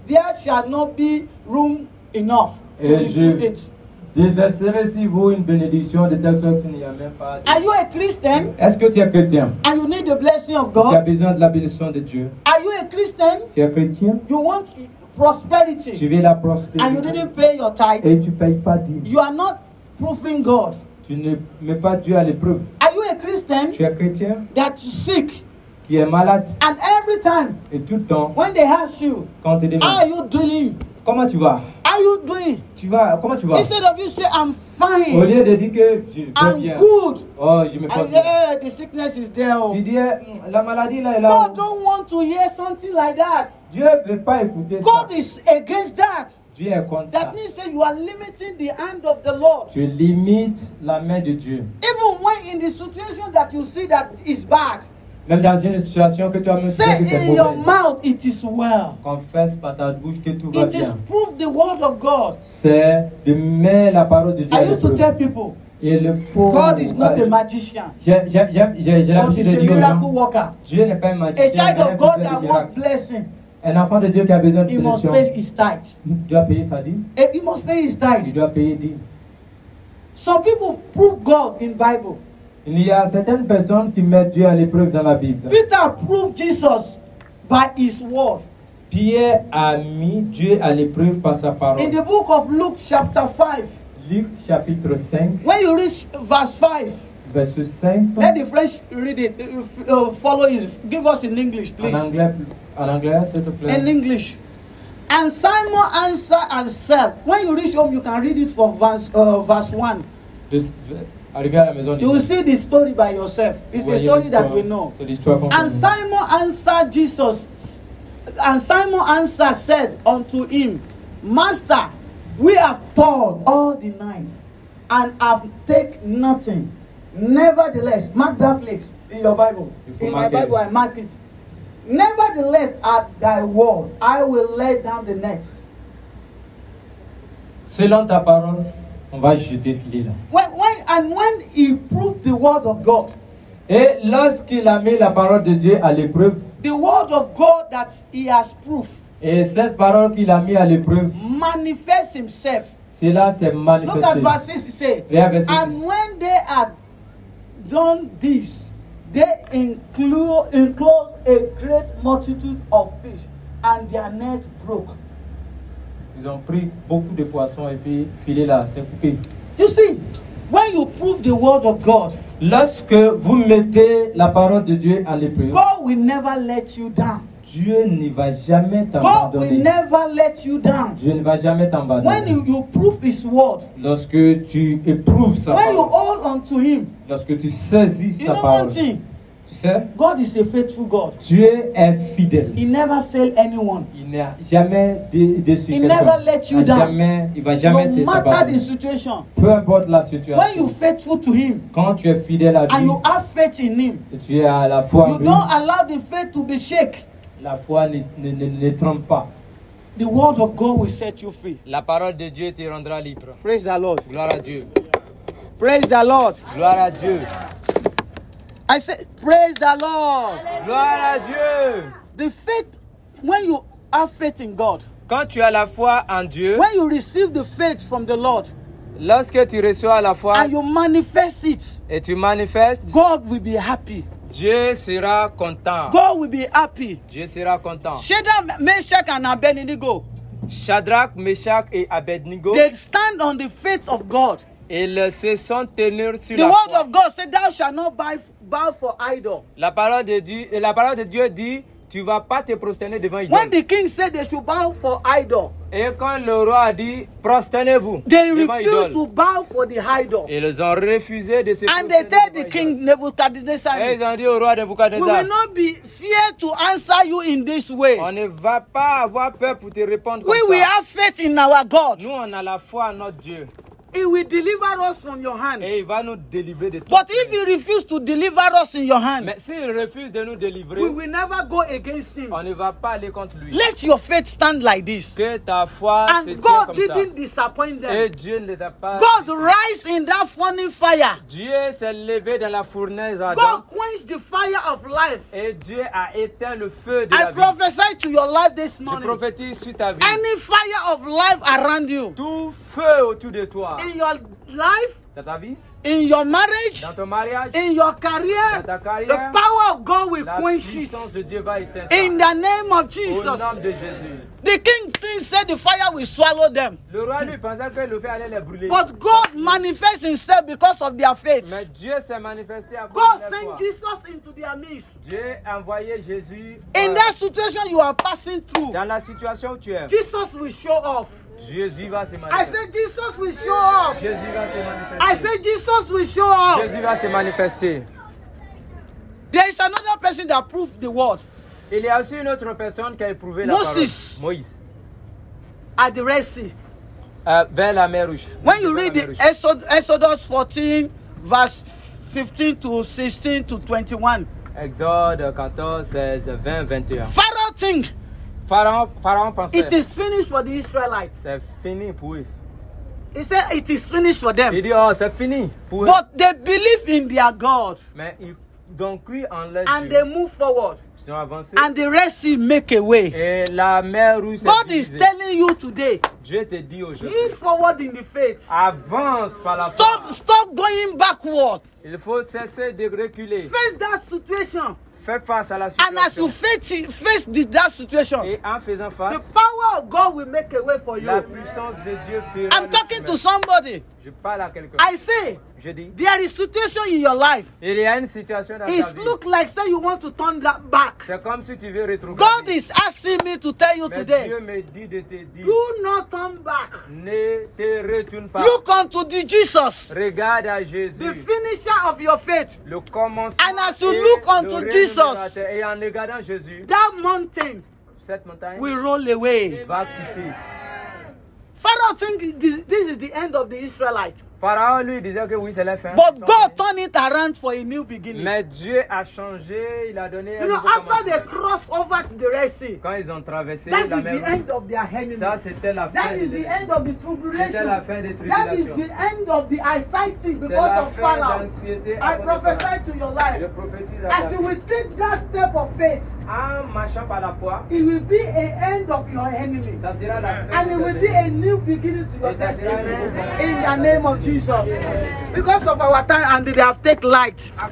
there shall not be room enough to receive it. Déverserai sur vous une bénédiction de telle sorte qu'il n'y a même pas. Are you a Christian? Est-ce que tu es chrétien? And you need the blessing of God. Tu as besoin de la bénédiction de Dieu. Are you a Christian? Tu es chrétien? You want prosperity. Tu veux la prospérité. And you didn't pay your tithe. Et tu payes pas dîme. You are not proving God. Tu ne mets pas Dieu à l'épreuve. Are you a Christian? Tu es chrétien? That you sick. Qui est malade. And every time. Et tout le temps. When they ask you. Quand tu demandes. How are you doing? Comment tu vas? How are you doing? Tu vas, comment tu vas? Instead of you say I'm fine. Au lieu de dire que je vais bien. I'm good. Oh, je me porte bien. Yeah, the sickness is there. Tu dis la maladie là est là. God don't want to hear something like that. Dieu ne veut pas écouter ça. God is against that. Dieu est contre ça. That means that you are limiting the hand of the Lord. Tu limites la main de Dieu. Even when in the situation that you see that is bad. Même dans une situation que tu as mentionné, c'est mauvais. Say in your mouth, it is well. Confesse par ta bouche que tout va bien. It is prove the word of God. C'est de mettre la parole de Dieu. I used to tell people. Et le faux. God is not a magician. J'ai j'ai j'ai j'ai l'habitude de dire non. Dieu n'est pas un magicien. A child of God that wants blessing. Un enfant de Dieu qui a besoin de bénédiction. He must pay his tithe. Il doit payer sa dîme. He must pay his tithe. Il doit payer dîme. Some people prove God in Bible. Il y a certaines personnes qui mettent Dieu à l'épreuve dans la Bible. Peter proved Jesus by his word. Pierre a mis Dieu à l'épreuve par sa parole. In the book of Luke chapter five. Luke chapitre cinq. When you reach verse five. Verset cinq. Let the French read it. Uh, follow it. Give us in English, please. En anglais, en anglais, s'il te plaît. In English. And Simon answered and said. When you reach home, you can read it from verse, uh, verse one. De, You will see the story by yourself. It's the story that we know. And Simon answered Jesus. And Simon answered, said unto him, Master, we have toiled all the night and have taken nothing. Nevertheless, mark that place in your Bible. In my Bible, I mark it. Nevertheless, at thy word, I will lay down the nets. Selon ta parole, on va jeter filet là. When, when, and when he proved the word of God, et lorsqu'il a mis la parole de Dieu à l'épreuve, the word of God that he has proved, et cette parole qu'il a mis à l'épreuve, manifests himself. Cela s'est manifesté. Look at verse six, it says, and when they had done this, they enclosed a great multitude of fish, and their net broke. Ils ont pris beaucoup de poissons et puis filet là, c'est coupé. You see, when you prove the word of God, lorsque vous mettez la parole de Dieu à l'épreuve, God will never let you down. Dieu ne va jamais t'abandonner. God will never let you down. Dieu ne va jamais t'abandonner. When you, you prove his word, lorsque tu éprouves sa when parole, when you hold on to him, lorsque tu saisis sa parole, thing, tu sais, God is a faithful God. Dieu est fidèle. He never fail anyone. Il n'a jamais dé- déçu he quelqu'un. He never let you down. Jamais, il va jamais no matter the situation. Peu importe la situation. When you faithful to him, quand tu es fidèle à Dieu, and you have faith in him, tu es à la foi. You lui, don't allow the faith to be shaken. La foi ne, ne, ne, ne trompe pas. The word of God will set you free. La parole de Dieu te rendra libre. Praise the Lord. Gloire à Dieu. Praise the Lord. Gloire à Dieu. I said, praise the Lord. Gloire à Dieu. The faith, when you have faith in God, quand tu as la foi en Dieu, when you receive the faith from the Lord, lorsque tu reçois la foi, and you manifest it, et tu manifestes, God will be happy. Dieu sera content. God will be happy. Dieu sera content. Shadrach, Meshach, and Abednego. Shadrach, Meshach, et Abednego. They stand on the faith of God. Ils se sont tenus sur the la word foi. Of God said, "Thou shalt not bow, bow for idol." La parole de Dieu, la parole de Dieu dit, tu vas pas te prosterner devant idol. When the king said they should bow for idol, et quand le roi a dit, prosternez-vous, they refused to bow for the idol. Ils ont refusé de se prosterner. And they told the king Nebuchadnezzar, et ils ont dit au roi Nebuchadnezzar, we will not be fear to answer you in this way. On ne va pas avoir peur pour te répondre comme we ça. We will have faith in our God. Nous on a la foi en notre Dieu. He will deliver us from your hand. Et il va nous délivrer de tout. But if he refuses to deliver us in your hand, mais s'il refuse de nous délivrer, we will never go against him. On ne va pas aller contre lui. Let your faith stand like this. Que ta foi and se God comme didn't ça. Disappoint them. Et Dieu ne t'a pas God rise in that burning fire. Dieu s'est levé dans la fournaise ardente. God quenched the fire of life. Et Dieu a éteint le feu de I la vie. I prophesy to your life this morning. Je prophétise sur ta vie. Any fire of life around you. Tout feu autour de toi. In your life, dans ta vie, in your marriage, dans ton mariage, in your career, dans ta carrière, the power of God will quench it. In the name of Jesus. Au nom de Jésus. The king said the fire will swallow them. Le roi lui pensait que le feu allait les brûler. But God manifests himself because of their faith. Mais Dieu s'est manifesté à God sent Jesus into their midst. Dieu a envoyé Jésus. In that situation you are passing through, dans la situation où tu es, Jesus will show off. Jésus va se manifester. I said Jesus will show up. Jésus va se manifester. I said Jesus will show up. Jésus va se manifester. There is another person that proved the word. Il y a aussi une autre personne qui a éprouvé la parole. Moïse. At the Red Sea. Uh, vers la mer Rouge. When you read the Exodus fourteen, verse fifteen to sixteen to twenty-one. Exode fourteen, sixteen, twenty, twenty-one. Pharaoh think. Pharaon, Pharaon pensait, it is finished for the Israelites. C'est fini pour eux. He said it is finished for them. Il dit, oh, c'est fini pour eux. But they believe in their God. Mais ils ont cru en leur Dieu. And they move forward. Ils ont avancé. And the Red Sea make a way. Et la mer Rouge s'est God divisée. Is telling you today. Dieu te dit aujourd'hui. Move forward in the faith. Avance par la stop, foi. Stop going backward. Il faut cesser de reculer. Face that situation. Face à la situation. And as you face, face the, that situation, et en faisant face, the power of God will make a way for you. La puissance de Dieu fera. I'm talking to somebody. Je parle à quelqu'un. I say, je dis, there is situation in your life. Il y a une situation dans It looks like say you want to turn that back. C'est comme si tu veux retrograder. God is asking me to tell you Mais today. Dieu me dit de te dire. Do not turn back. Ne te retourne pas. Look unto the Jesus. Regarde à Jésus. The finisher of your faith. Le commencement. And as you look unto Jesus. Et en regardant Jésus. That mountain. Cette montagne. Will roll away. Va quitter. Pharaoh think this, this is the end of the Israelites. Pharaon lui disait que oui, c'est la fin. But God turned it around for a new beginning. Mais Dieu a changé, il a donné. You know, after they crossed over to the Red Sea, quand ils ont traversé that la mer, that is the end of their enemy. Ça c'était la fin. That is the end of the tribulation. C'était la fin des tribulations. That is the end of the anxiety because of Pharaoh. I prophesy to your life. Je prophétise à as you will take that step of faith, en marchant par la foi, it will be an end of your enemy. Ça sera la fin. And it will be a new beginning to your destiny. In the name of Jesus. Jesus. Yeah. Because of our time and they have taken light. I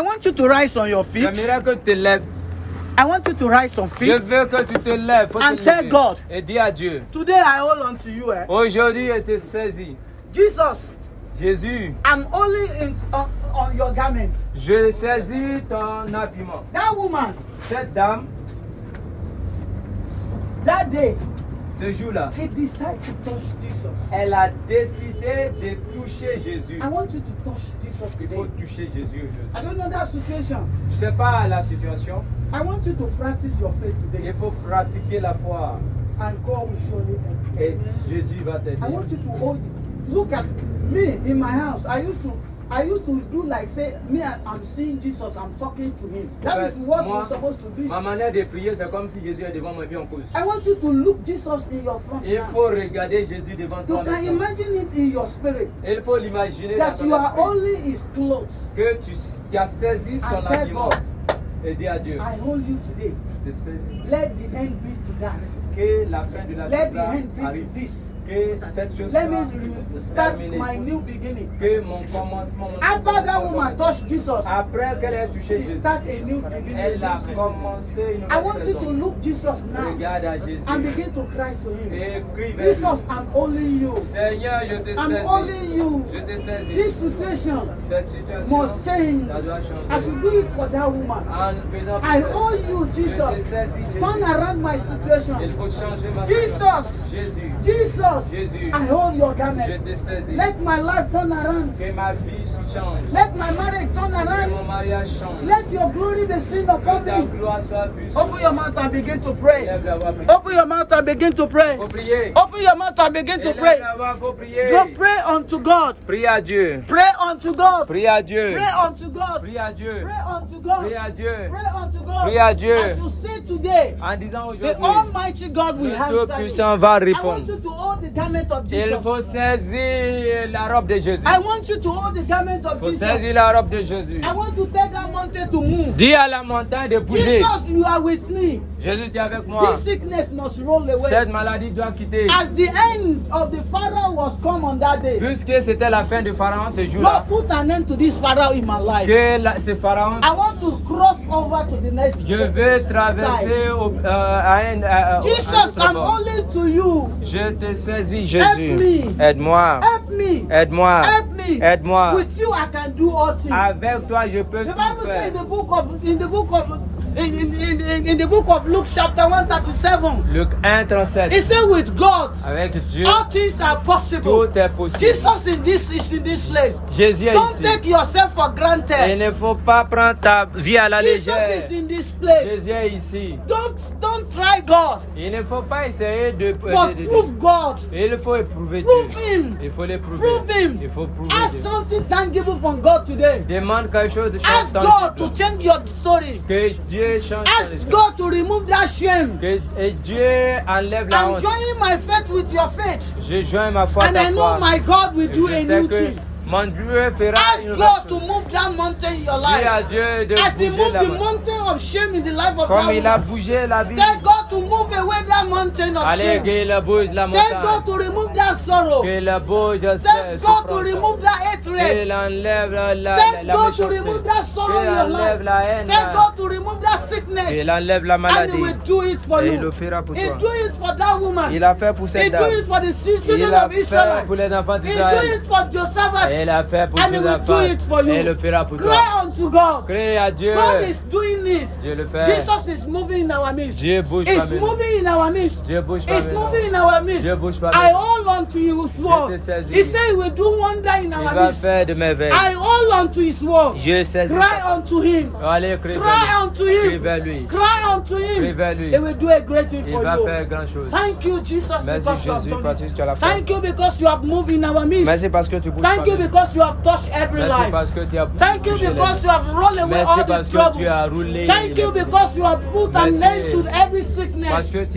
want you to rise on your feet. I want you to rise on feet. And tell God. Today I hold on to you. Eh? Jesus. Jésus. I'm only in, on, on your garment. Je saisis ton habillement. That woman. Cette dame. That day. Ce jour-là, she decided to touch Jesus. Elle a décidé de toucher Jésus. I want you to touch Jesus today. Il faut toucher Jésus aujourd'hui. I don't know that situation. Je sais pas la situation. I want you to practice your faith today. Il faut pratiquer la foi. And God will surely help you. Et Jésus va t'aider. I want you to hold it. Look at me in my house. I used to I used to do like say, me, I'm seeing Jesus, I'm talking to him. That is what moi, we're supposed to be. Ma manière de prier, c'est comme si Jésus est devant moi et on cause. I want you to look Jesus in your front. Il faut regarder Jésus devant toi. You can imagine it in your spirit. Il faut l'imaginer that dans you are only his clothes. Que tu, tu as saisi son habillement. Et dis à Dieu. I hold you today. Je te saisis. Let the end be to that. Que la fin de la Let the end be to this. Let me start my new beginning. After that woman touched Jesus, she started a new beginning. I want you to look Jesus now and begin to cry to him. Jesus, I'm only you. I'm only you. This situation must change. I should do it for that woman. I owe you, Jesus. Turn around my situation. Jesus. Jesus. Jesus, I hold your garment. Let my life turn around. Let my marriage turn around. Let your glory be seen upon me. Open your mouth and begin to pray. Open your mouth and begin to pray. Open your mouth and begin to pray. Go pray unto God. Pray unto God. Pray unto God. Pray unto God. Pray unto God. As you say today, the Almighty God will answer. I want you to hold the garment of Jesus. Il faut saisir la robe de Jésus. I want you to hold the garment of Jesus. Saisir la robe de Jésus. I want to take that mountain to move. Dis à la montagne de bouger. Jesus, you are with me. Jésus, tu es avec moi. This sickness must roll away. Cette maladie doit quitter. As the end of the Pharaoh was come on that day. Puisque c'était la fin de Pharaon ce jour-là. Lord, put an end to this Pharaoh in my life. Que la, ce Pharaon. I want to cross over to the next. Je veux traverser au, euh, à un. Euh, Jesus, I'm only to you. Je te saisis, Jésus. Aide-moi. Aide-moi. Aide-moi. With you, I can do all things. Avec toi, je peux tout faire. The Bible says in the book of, in the book of In, in, in, in the book of Luke chapter one thirty-seven, Luke one thirty-seven, it says with God, avec Dieu, all things are possible. Tout est possible. Jesus in this is in this place. Jésus Don't ici. Take yourself for granted. Il ne faut pas prendre ta vie à la légère. Jesus is in this place. Jésus est ici. Don't don't try God. Il ne faut pas essayer de. But de, de prove God. Il faut éprouver prove Dieu. Him. Il faut l'éprouver. Prove him. Il faut prouver. Ask Dieu. Something tangible from God today. Demande quelque chose de Ask tangible. God to change your story. Que Dieu Ask God to remove that shame. Et Dieu enlève la honte. I'm joining my faith with your faith. Je joins ma foi à ta foi. And I know my God will do a new thing. Mon Dieu fera Ask God to move that mountain in your life. As He moved the mountain of shame in the life of Comme il a bougé la vie. Tell God to move away that mountain of Allez, shame. La montagne. Tell God to remove that sorrow. Que la bouge, Tell God souffrance. To remove that hatred. La, la, Tell la God to remove that sorrow in your life. Tell God to remove that sickness. La and He will do it for Et you. He will do it for that woman. He will do it for the children of Israel. He will do it for Jehoshaphat. Elle a fait pour ses enfants. Elle le fera pour toi. Cry unto God. Crée à Dieu. God is doing this. Dieu le fait. Jesus is moving in our midst. Dieu bouge It's moving in our midst. Dieu bouge It's moving in our midst. Dieu bouge I hold on to His word. He said He will do wonder in our Il midst. Faire de merveilles. I hold on to His word. Je sais Cry ça. Unto Him. Allez, crie Cry unto Him. Cry unto Him. Cry unto Him. He will do a great thing Il for va you. Faire grand chose. Thank you, Jesus, Merci because Jésus, you have done it. Thank you because you have moved in our midst. Merci parce que tu bouges Thank you because you have touched every Merci life. Thank you because you have rolled away Merci all the trouble. Thank you because you have put Merci. An end to every sickness. Thank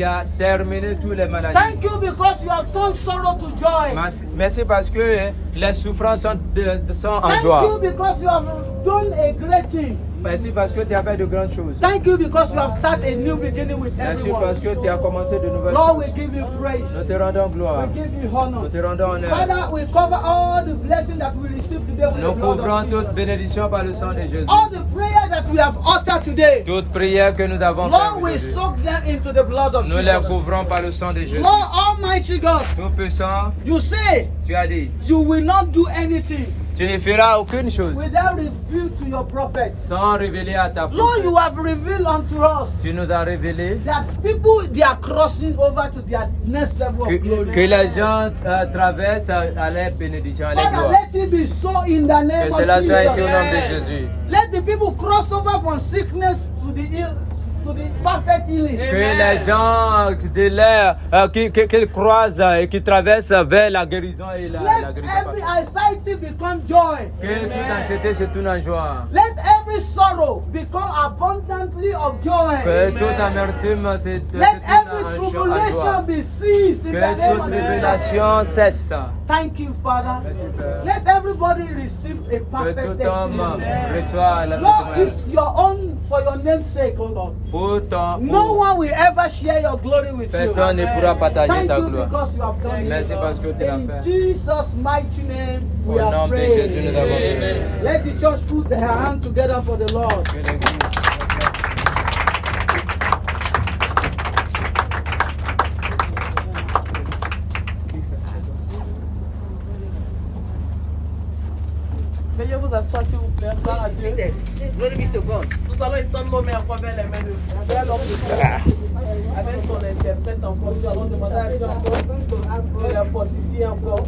you because you have turned sorrow to joy. Merci parce que les souffrances sont, de, sont en Thank joie. Thank you because you have done a great thing. Merci parce que tu as fait de grandes choses. Thank you because you have started a new beginning with Merci everyone. Merci parce que tu as commencé de nouvelles Lord, choses. Lord, we give you praise. Nous te rendons gloire. We give you honor. Nous te rendons honneur. Father, we cover all the blessings that we receive today with Nous the blood of Jesus. Nous couvrons toute bénédiction par le sang de Jésus. All the prayers that we have uttered today. Toutes prières que nous avons faites. Lord, we soak them into the blood of Nous Jesus. Nous les couvrons par le sang de Jésus. Lord, Almighty God. Tout puissant. You say. Tu as dit. You will not do anything. Tu ne feras aucune chose. Without reveal to your prophet. Sans révéler à ta prophète. Lord, you have revealed unto us. Tu nous as révélé. That people they are crossing over to their next level of glory. Que les gens uh, traversent à, à leur bénédiction, à leur gloire. Let it be so in the name que of cela Jesus. Soit ici au nom de Jésus. Let the people cross over from sickness to the ill. To the perfect healing. Que les gens de l'air euh, qui, qui, qui croisent et qui traversent vers la guérison et la, la guérison. Let every anxiety become joy. Que Amen. Toute anxiété se tourne en joie. Let every sorrow become abundantly of joy. Que toute amertume se tourne en joie. Let every tribulation be ceased. Que toute tribulation cesse. Thank you, Father. Merci, Let everybody receive a perfect testimony. Lord, it's your own for your name's sake, O Lord. No one will ever share your glory with Personne you. Ne pourra partager Thank ta you gloire. Because you have done Merci it. Parce que tu l'as fait. In Jesus' mighty name, we Au nom de Jésus, nous avons prié. Let the church put their hands together for the Lord. Veuillez vous asseoir s'il vous plaît. Gloire à Dieu. Glory be to God. Nous allons étendre nos mains encore vers les mains de Dieu. Avec son interprète encore, nous allons demander à Dieu encore de la fortifier encore.